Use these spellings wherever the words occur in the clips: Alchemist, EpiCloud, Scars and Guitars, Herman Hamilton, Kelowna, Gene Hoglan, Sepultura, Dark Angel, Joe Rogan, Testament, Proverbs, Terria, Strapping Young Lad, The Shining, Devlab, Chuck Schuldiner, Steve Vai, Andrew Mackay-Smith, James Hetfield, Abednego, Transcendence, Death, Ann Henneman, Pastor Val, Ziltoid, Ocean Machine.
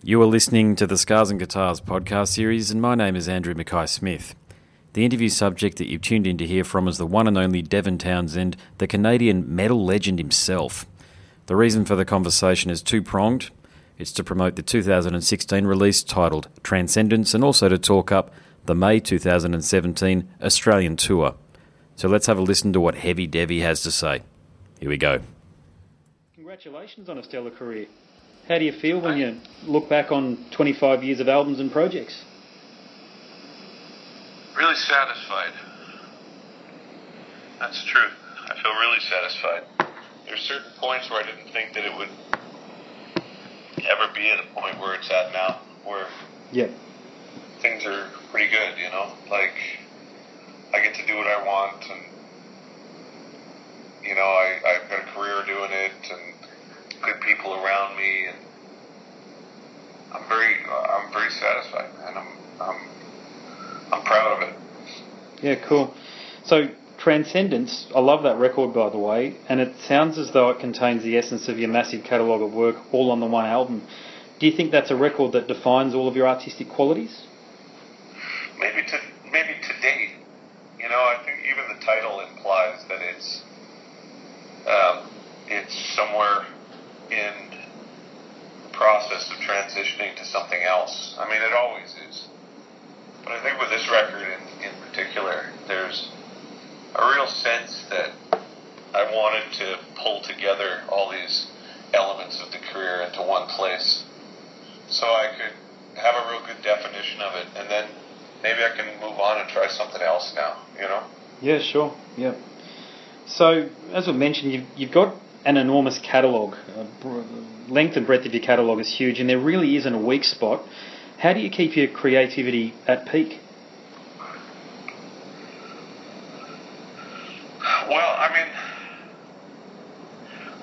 You are listening to the Scars and Guitars podcast series, and my name is Andrew Mackay-Smith. The interview subject that you've tuned in to hear from is the one and only Devin Townsend, the Canadian metal legend himself. The reason for the conversation is two-pronged. It's to promote the 2016 release titled Transcendence and also to talk up the May 2017 Australian tour. So let's have a listen to what Heavy Devy has to say. Here we go. Congratulations on a stellar career. How do you feel when you look back on 25 years of albums and projects? Really satisfied. That's the truth. I feel really satisfied. There's certain points where I didn't think that it would ever be at a point where it's at now, where things are pretty good, you know? Like, I get to do what I want, and, you know, I've got a career doing it, and good people around me, and I'm very satisfied, and I'm proud of it. Yeah, cool. So Transcendence, I love that record, by the way, and it sounds as though it contains the essence of your massive catalogue of work all on the one album. Do you think that's a record that defines all of your artistic qualities? Maybe to date, you know, I think even the title implies that it's somewhere in the process of transitioning to something else. I mean, it always is. But I think with this record in particular, there's a real sense that I wanted to pull together all these elements of the career into one place so I could have a real good definition of it, and then maybe I can move on and try something else now, you know? Yeah, sure. Yeah. So, as we mentioned, you've got an enormous catalogue. Length and breadth of your catalogue is huge, and there really isn't a weak spot. How do you keep your creativity at peak? Well, I mean,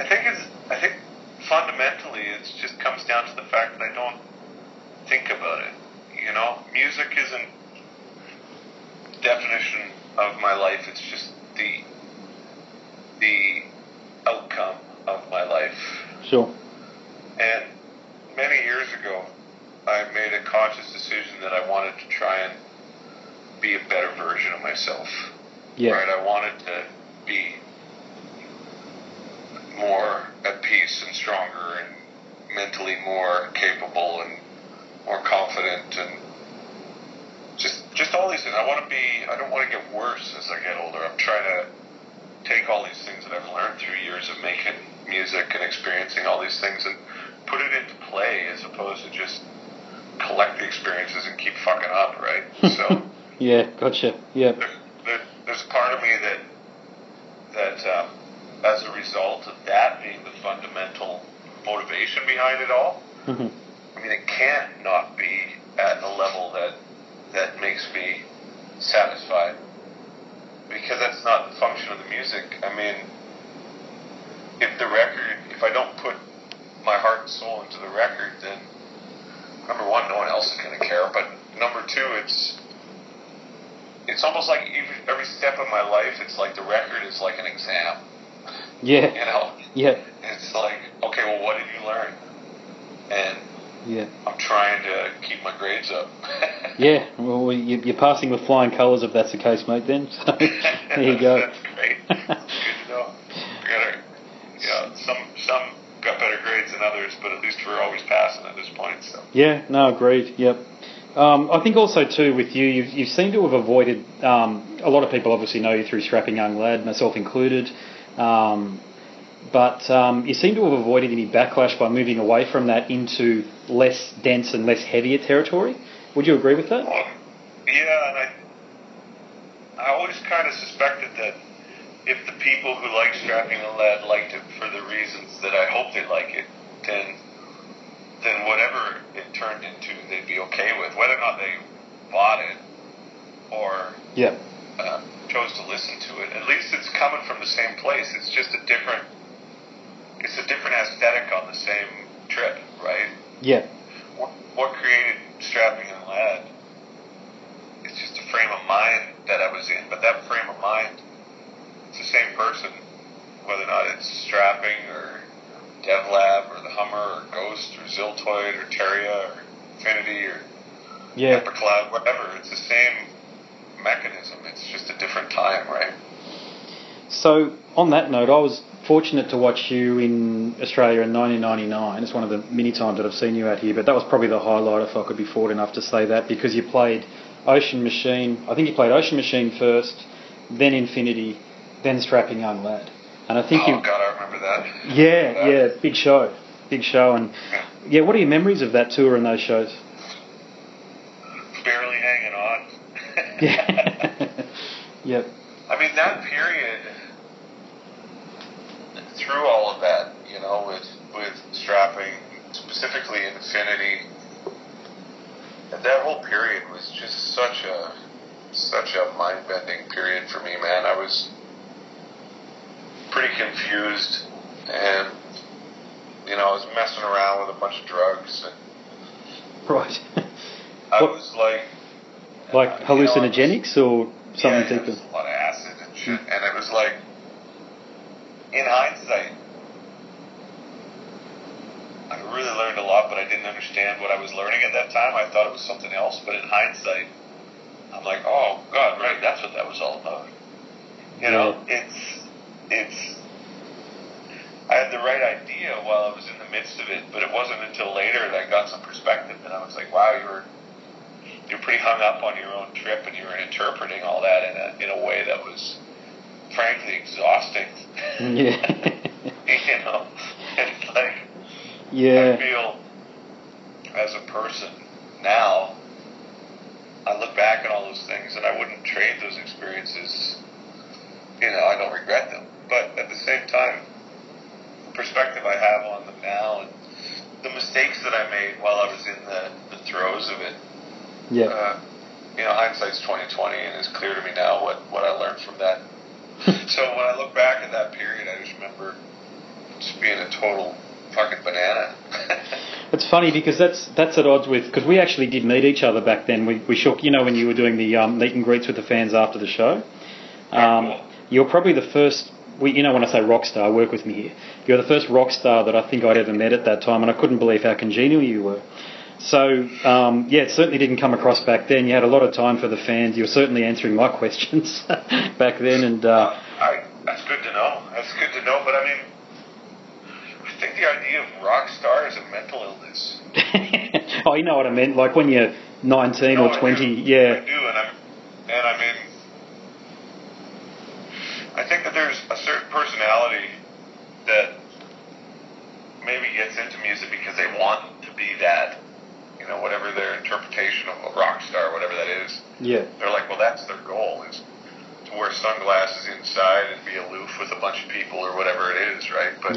I think fundamentally it just comes down to the fact that I don't think about it. You know, music isn't the definition of my life. It's just the outcome of my life. Sure. And many years ago, I made a conscious decision that I wanted to try and be a better version of myself. Yeah. Right? I wanted to be more at peace and stronger and mentally more capable and more confident and just all these things. I don't want to get worse as I get older. I'm trying to take all these things that I've learned through years of making music and experiencing all these things and put it into play as opposed to just collect the experiences and keep fucking up, right? So yeah, gotcha. Yeah. There's a part of me that as a result of that being the fundamental motivation behind it all, mm-hmm. I mean, it can't not be at a level that makes me satisfied, because that's not the function of the music. I mean, if I don't put my heart and soul into the record, then number one, no one else is going to care, but number two, it's almost like every step of my life, it's like the record is like an exam. Yeah. You know? Yeah. It's like, okay, well, what did you learn? And yeah, I'm trying to keep my grades up. Yeah, well, you're passing with flying colours if that's the case, mate, then. So, there you go. That's great. It's good to know. Some got better grades than others, but at least we're always passing at this point. So. Yeah, no, agreed, yep. I think also, too, with you've seemed to have avoided... a lot of people obviously know you through Strapping Young Lad, myself included, but you seem to have avoided any backlash by moving away from that into less dense and less heavier territory. Would you agree with that? Well, yeah, and I always kind of suspected that if the people who like Strapping Young Lad liked it for the reasons that I hope they like it, then whatever it turned into, they'd be okay with. Whether or not they bought it or chose to listen to it, at least it's coming from the same place. It's just a different aesthetic on the same trip, right? Yeah. What created Strapping Young Lad? It's just a frame of mind that I was in, but that frame of mind, it's the same person, whether or not it's strapping or Devlab or the Hummer or Ghost or Ziltoid or Terria or Infinity or EpiCloud, whatever. It's the same mechanism. It's just a different time, right? So on that note, I was fortunate to watch you in Australia in 1999. It's one of the many times that I've seen you out here, but that was probably the highlight, if I could be forward enough to say that, because you played Ocean Machine. I think you played Ocean Machine first, then Infinity, then Strapping Young Lad. And I think God, I remember that. Yeah, big show. And yeah, what are your memories of that tour and those shows? Barely hanging on. Yep. I mean, that period, through all of that, you know, with Strapping, specifically Infinity, that whole period was just such a mind-bending period for me, man. I was pretty confused, and, you know, I was messing around with a bunch of drugs. And right. I was like hallucinogenics, you know, or something deeper? Yeah, a lot of acid and shit, and it was like, in hindsight, I really learned a lot, but I didn't understand what I was learning at that time. I thought it was something else, but in hindsight, I'm like, oh, God, right, that's what that was all about. You know, it's I had the right idea while I was in the midst of it, but it wasn't until later that I got some perspective, and I was like, wow, you're pretty hung up on your own trip, and you were interpreting all that in a way that was, frankly, exhausting. Yeah. You know, it's like, yeah. I feel as a person now, I look back at all those things, and I wouldn't trade those experiences. You know, I don't regret them, but at the same time, the perspective I have on them now, and the mistakes that I made while I was in the throes of it. Yeah. You know, hindsight's 20/20, and it's clear to me now what I learned from that. So when I look back at that period, I just remember just being a total fucking banana. It's funny because that's at odds with, because we actually did meet each other back then. We shook, you know, when you were doing the meet and greets with the fans after the show. Cool. You're probably the first. You know, when I say rock star, work with me here. You're the first rock star that I think I'd ever met at that time, and I couldn't believe how congenial you were. So, it certainly didn't come across back then. You had a lot of time for the fans. You were certainly answering my questions back then. And that's good to know. That's good to know. But, I mean, I think the idea of rock star is a mental illness. Oh, you know what I meant. Like when you're 19 or 20. I do. And I mean, I think that there's a certain personality that maybe gets into music because they want to be that. You know, whatever their interpretation of a rock star, whatever that is, they're like, well, that's their goal, is to wear sunglasses inside and be aloof with a bunch of people or whatever it is, right? But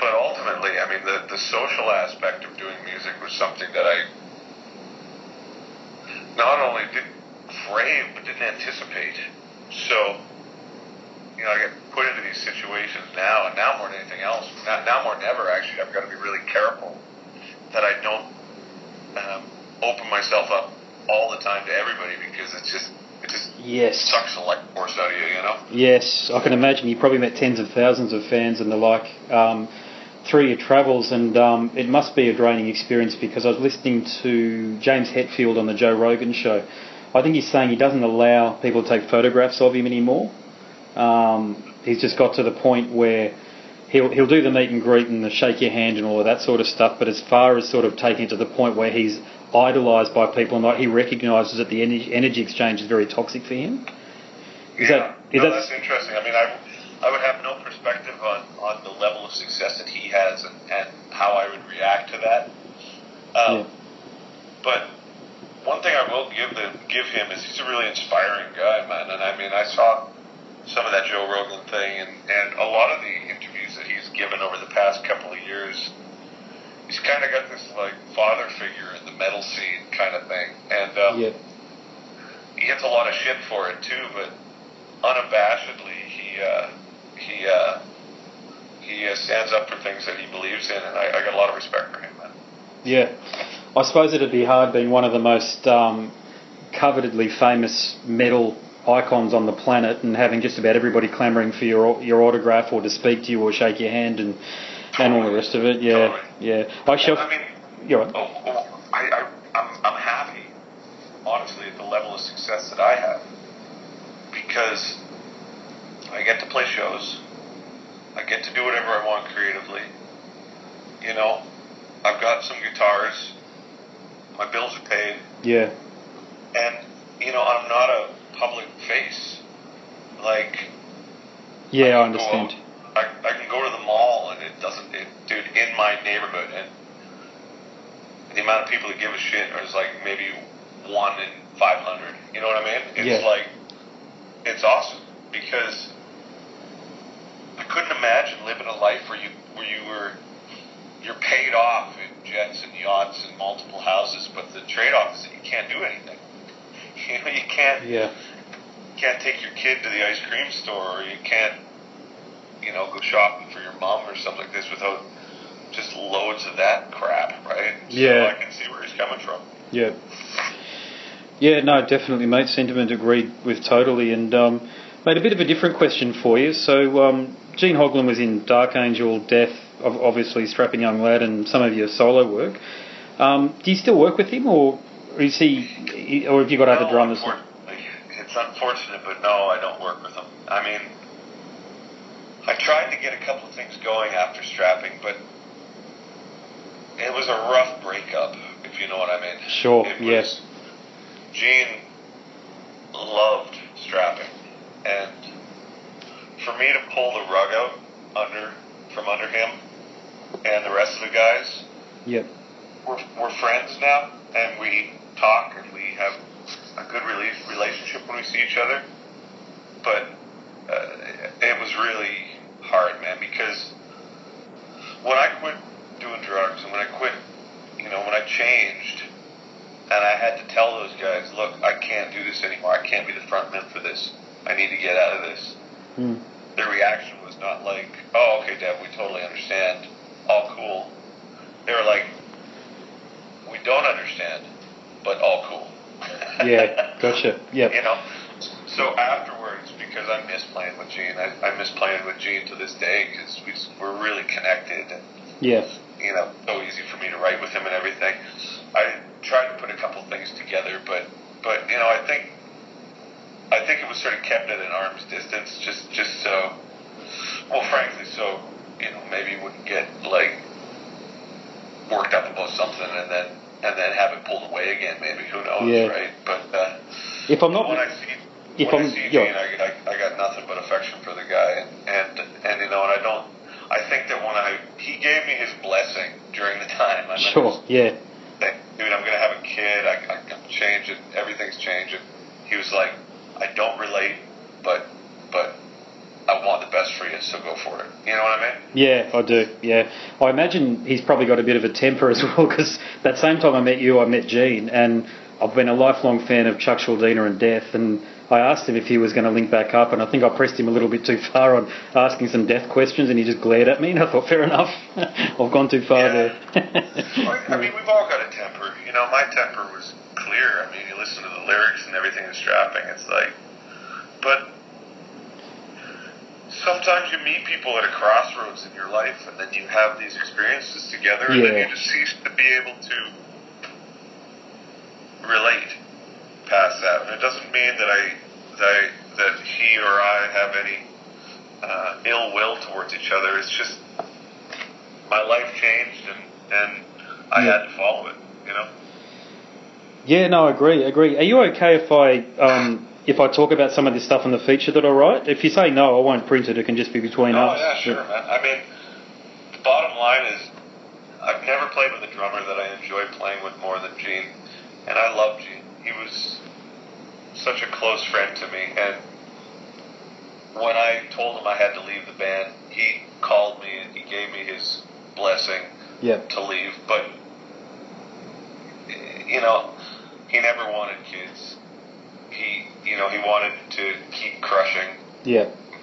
but ultimately, I mean, the social aspect of doing music was something that I not only didn't crave, but didn't anticipate. So, you know, I get put into these situations now, and now more than anything else, now more than ever, actually, I've got to be really careful that I don't open myself up all the time to everybody, because it just sucks the life force out of you, you know? Yes, I can imagine. You probably met tens of thousands of fans and the like through your travels, and it must be a draining experience, because I was listening to James Hetfield on the Joe Rogan show. I think he's saying he doesn't allow people to take photographs of him anymore. He's just got to the point where He'll do the meet and greet and the shake your hand and all of that sort of stuff, but as far as sort of taking it to the point where he's idolised by people, and like he recognises that the energy exchange is very toxic for him. That's interesting. I mean, I would have no perspective on the level of success that he has and how I would react to that. But one thing I will give him is he's a really inspiring guy, man. And I mean, I saw some of that Joe Rogan thing, and a lot of the interviews that he's given over the past couple of years, he's kind of got this like father figure in the metal scene kind of thing, and he gets a lot of shit for it too, but unabashedly he stands up for things that he believes in, and I got a lot of respect for him, man. Yeah, I suppose it'd be hard being one of the most covetedly famous metal icons on the planet and having just about everybody clamouring for your autograph or to speak to you or shake your hand and all the rest of it. Yeah, yeah. I'm happy, honestly, at the level of success that I have, because I get to play shows, I get to do whatever I want creatively. You know, I've got some guitars, my bills are paid. Yeah. And, you know, I'm not a public face. Like, yeah, I understand. I can go to the mall and dude, in my neighborhood, and the amount of people that give a shit is like maybe 1 in 500. You know what I mean? It's like, it's awesome, because I couldn't imagine living a life where you're paid off in jets and yachts and multiple houses, but the trade-off is that you can't do anything. You know, you can't take your kid to the ice cream store, or you can't, you know, go shopping for your mom or something like this without just loads of that crap, right? Yeah. So I can see where he's coming from. Yeah. Yeah, no, definitely, mate. Sentiment agreed with totally. And, mate, a bit of a different question for you. So, Gene Hoglan was in Dark Angel, Death, obviously Strapping Young Lad, and some of your solo work. Do you still work with him, or is he, or have you got other drummers? It's unfortunate, but no, I don't work with him. I mean, I tried to get a couple of things going after Strapping, but it was a rough breakup, if you know what I mean. Sure. Yes. Gene loved Strapping, and for me to pull the rug out from under him and the rest of the guys, we're friends now, and we talk and we have a good relationship when we see each other, but it was really hard, man, because when I quit doing drugs and when I quit, you know, when I changed and I had to tell those guys, look, I can't do this anymore, I can't be the front man for this, I need to get out of this. Their reaction was not like, oh, okay, Dev, we totally understand, all cool. They were like, we don't understand, but all cool. Yeah, gotcha. Yeah. You know, so afterwards, because I miss playing with Gene, I miss playing with Gene to this day, because we're really connected, and you know, so easy for me to write with him and everything. I tried to put a couple things together, but you know, I think it was sort of kept at an arm's distance, just so, well, frankly, so, you know, maybe you wouldn't get, like, worked up about something and then have it pulled away again, maybe, who knows, right? But when I see Gene, I got nothing but affection for the guy, and you know, and I think that he gave me his blessing during the time. I mean, dude, I'm going to have a kid, I'm changing, everything's changing. He was like, I don't relate, but I want the best for you, so go for it. You know what I mean? Yeah, I do, yeah. I imagine he's probably got a bit of a temper as well, because that same time I met you, I met Gene, and I've been a lifelong fan of Chuck Schuldiner and Death, and I asked him if he was going to link back up, and I think I pressed him a little bit too far on asking some Death questions, and he just glared at me, and I thought, fair enough, I've gone too far there. I mean, we've all got a temper. You know, my temper was clear. I mean, you listen to the lyrics and everything is Strapping. It's like, but sometimes you meet people at a crossroads in your life, and then you have these experiences together, and then you just cease to be able to relate past that. And it doesn't mean that he or I have any ill will towards each other. It's just my life changed, and I had to follow it, you know. Yeah, no, agree. Are you okay if I talk about some of this stuff in the feature that I write? If you say no, I won't print it. It can just be between us. Oh, yeah, sure, man. I mean, the bottom line is I've never played with a drummer that I enjoy playing with more than Gene, and I love Gene. He was such a close friend to me, and when I told him I had to leave the band, he called me and he gave me his blessing to leave, but, you know, he never wanted kids. He, you know, he wanted to keep crushing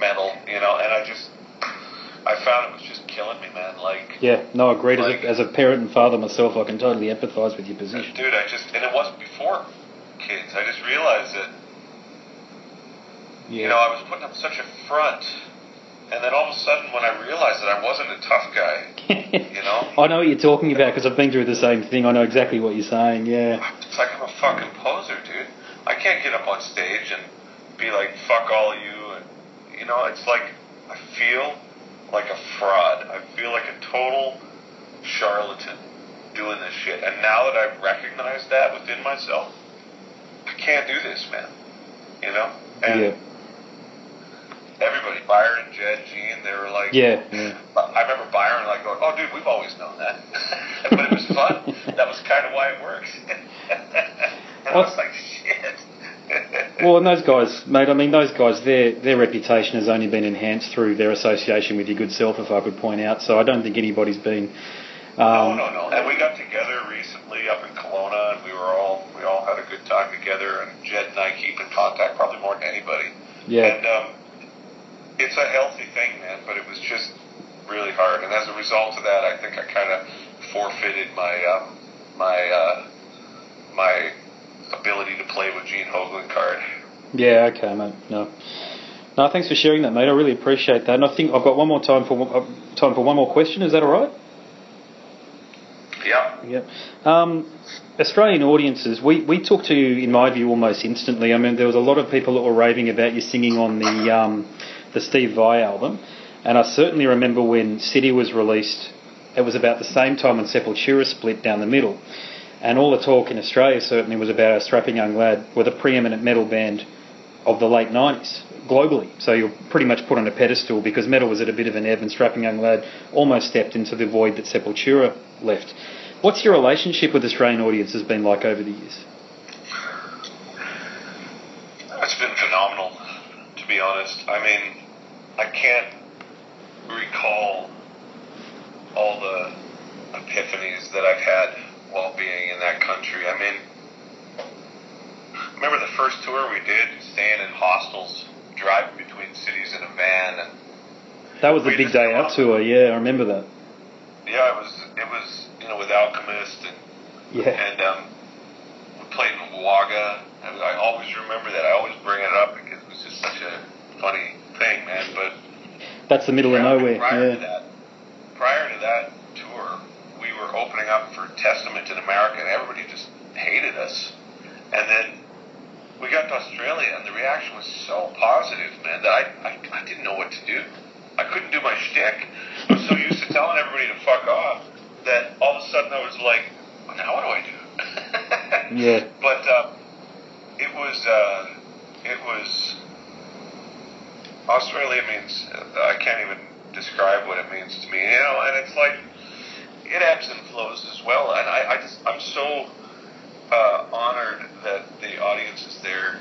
metal, you know, and I found it was just killing me, man. Like, yeah, no, agreed. Like, as a parent and father myself, I can totally empathize with your position. Dude, and it wasn't before kids. I just realized that Yeah. You know, I was putting up such a front, and then all of a sudden when I realized that I wasn't a tough guy, you know? I know what you're talking about, because I've been through the same thing. I know exactly what you're saying, yeah. It's like I'm a fucking poser, dude. I can't get up on stage and be like, fuck all you, and, you know, it's like, I feel like a fraud. I feel like a total charlatan doing this shit. And now that I've recognized that within myself, I can't do this, man. You know? And everybody, Byron, Jed, Gene, they were like... Yeah. I remember Byron like going, oh, dude, we've always known that. But it was fun. That was kind of why it works. And I was like, shit. Well, and those guys, mate, I mean, those guys, their reputation has only been enhanced through their association with your good self, if I could point out. So I don't think anybody's been... No. And we got together recently up in Kelowna, and we all had a good time together, and Jed and I keep in contact probably more than anybody. Yeah. And it's a healthy thing, man, but it was just really hard. And as a result of that, I think I kind of forfeited my ability to play with Gene Hoglan card. Yeah, okay, mate. No, thanks for sharing that, mate. I really appreciate that. And I think I've got time for one more question. Is that all right? Yep. Australian audiences, we talked to you, in my view, almost instantly. I mean, there was a lot of people that were raving about you singing on the Steve Vai album, and I certainly remember when City was released, it was about the same time when Sepultura split down the middle, and all the talk in Australia certainly was about our Strapping Young Lad were the preeminent metal band of the late 90s globally. So you're pretty much put on a pedestal because metal was at a bit of an ebb, and Strapping Young Lad almost stepped into the void that Sepultura left. What's your relationship with Australian audiences been like over the years? It's been phenomenal, to be honest. I mean, I can't recall all the epiphanies that I've had while being in that country. I mean, remember the first tour we did, staying in hostels, driving between cities in a van. And that was the Big Day Out tour, yeah, I remember that. Yeah, it was you know, with Alchemist, and we played in Waga. And I always remember that. I always bring it up because it was just such a funny thing, man. But that's the middle of nowhere. Prior to that tour, we were opening up for Testament in America, and everybody just hated us. And then we got to Australia, and the reaction was so positive, man, that I didn't know what to do. I couldn't do my shtick. I was so used to telling everybody to fuck off that all of a sudden I was like, well, now what do I do? Yeah. But it was Australia means, I can't even describe what it means to me, you know. And it's like it ebbs and flows as well. And I'm so honored that the audiences there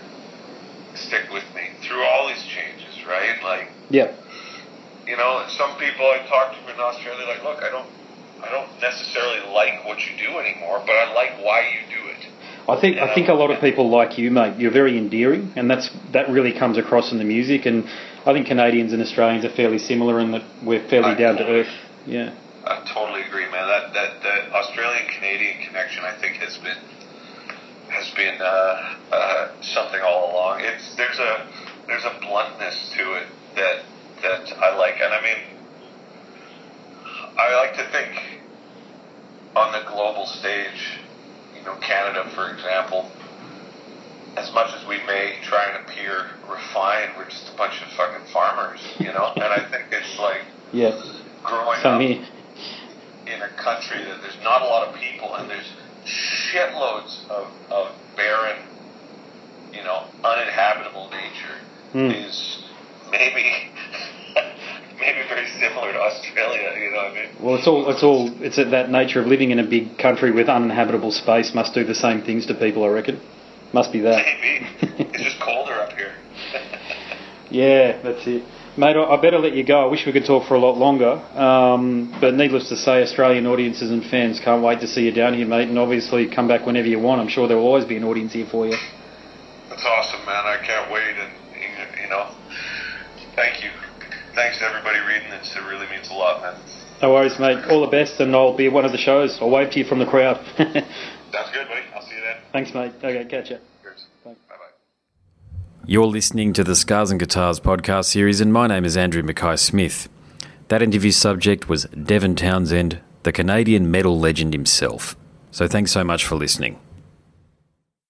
stick with me through all these changes, right? Like, yeah. You know, some people I talk to in Australia are like, look, I don't necessarily like what you do anymore, but I like why you do it. I think a lot of people like you, mate. You're very endearing, and that really comes across in the music. And I think Canadians and Australians are fairly similar in that we're fairly down to earth. Yeah, I totally agree, man. That Australian-Canadian connection, I think, has been something all along. It's there's a bluntness to it that I like. And I mean, I like to think on the global stage, you know, Canada, for example, as much as we may try and appear refined, we're just a bunch of fucking farmers, you know? And I think it's like growing up in a country that there's not a lot of people and there's shitloads of barren, you know, uninhabitable nature is maybe very similar to Australia, you know what I mean? Well, it's that nature of living in a big country with uninhabitable space must do the same things to people, I reckon. Must be that. Maybe. It's just colder up here. Yeah, that's it. Mate, I better let you go. I wish we could talk for a lot longer. But needless to say, Australian audiences and fans can't wait to see you down here, mate. And obviously, come back whenever you want. I'm sure there will always be an audience here for you. That's awesome, man. I can't wait. And, you know, thank you. Thanks to everybody reading this. It really means a lot, man. No worries, mate. All the best, and I'll be at one of the shows. I'll wave to you from the crowd. Sounds good, buddy. I'll see you then. Thanks, mate. Okay, catch ya. Cheers. Bye. Bye-bye. You're listening to the Scars and Guitars podcast series, and my name is Andrew Mackay-Smith. That interview subject was Devin Townsend, the Canadian metal legend himself. So thanks so much for listening.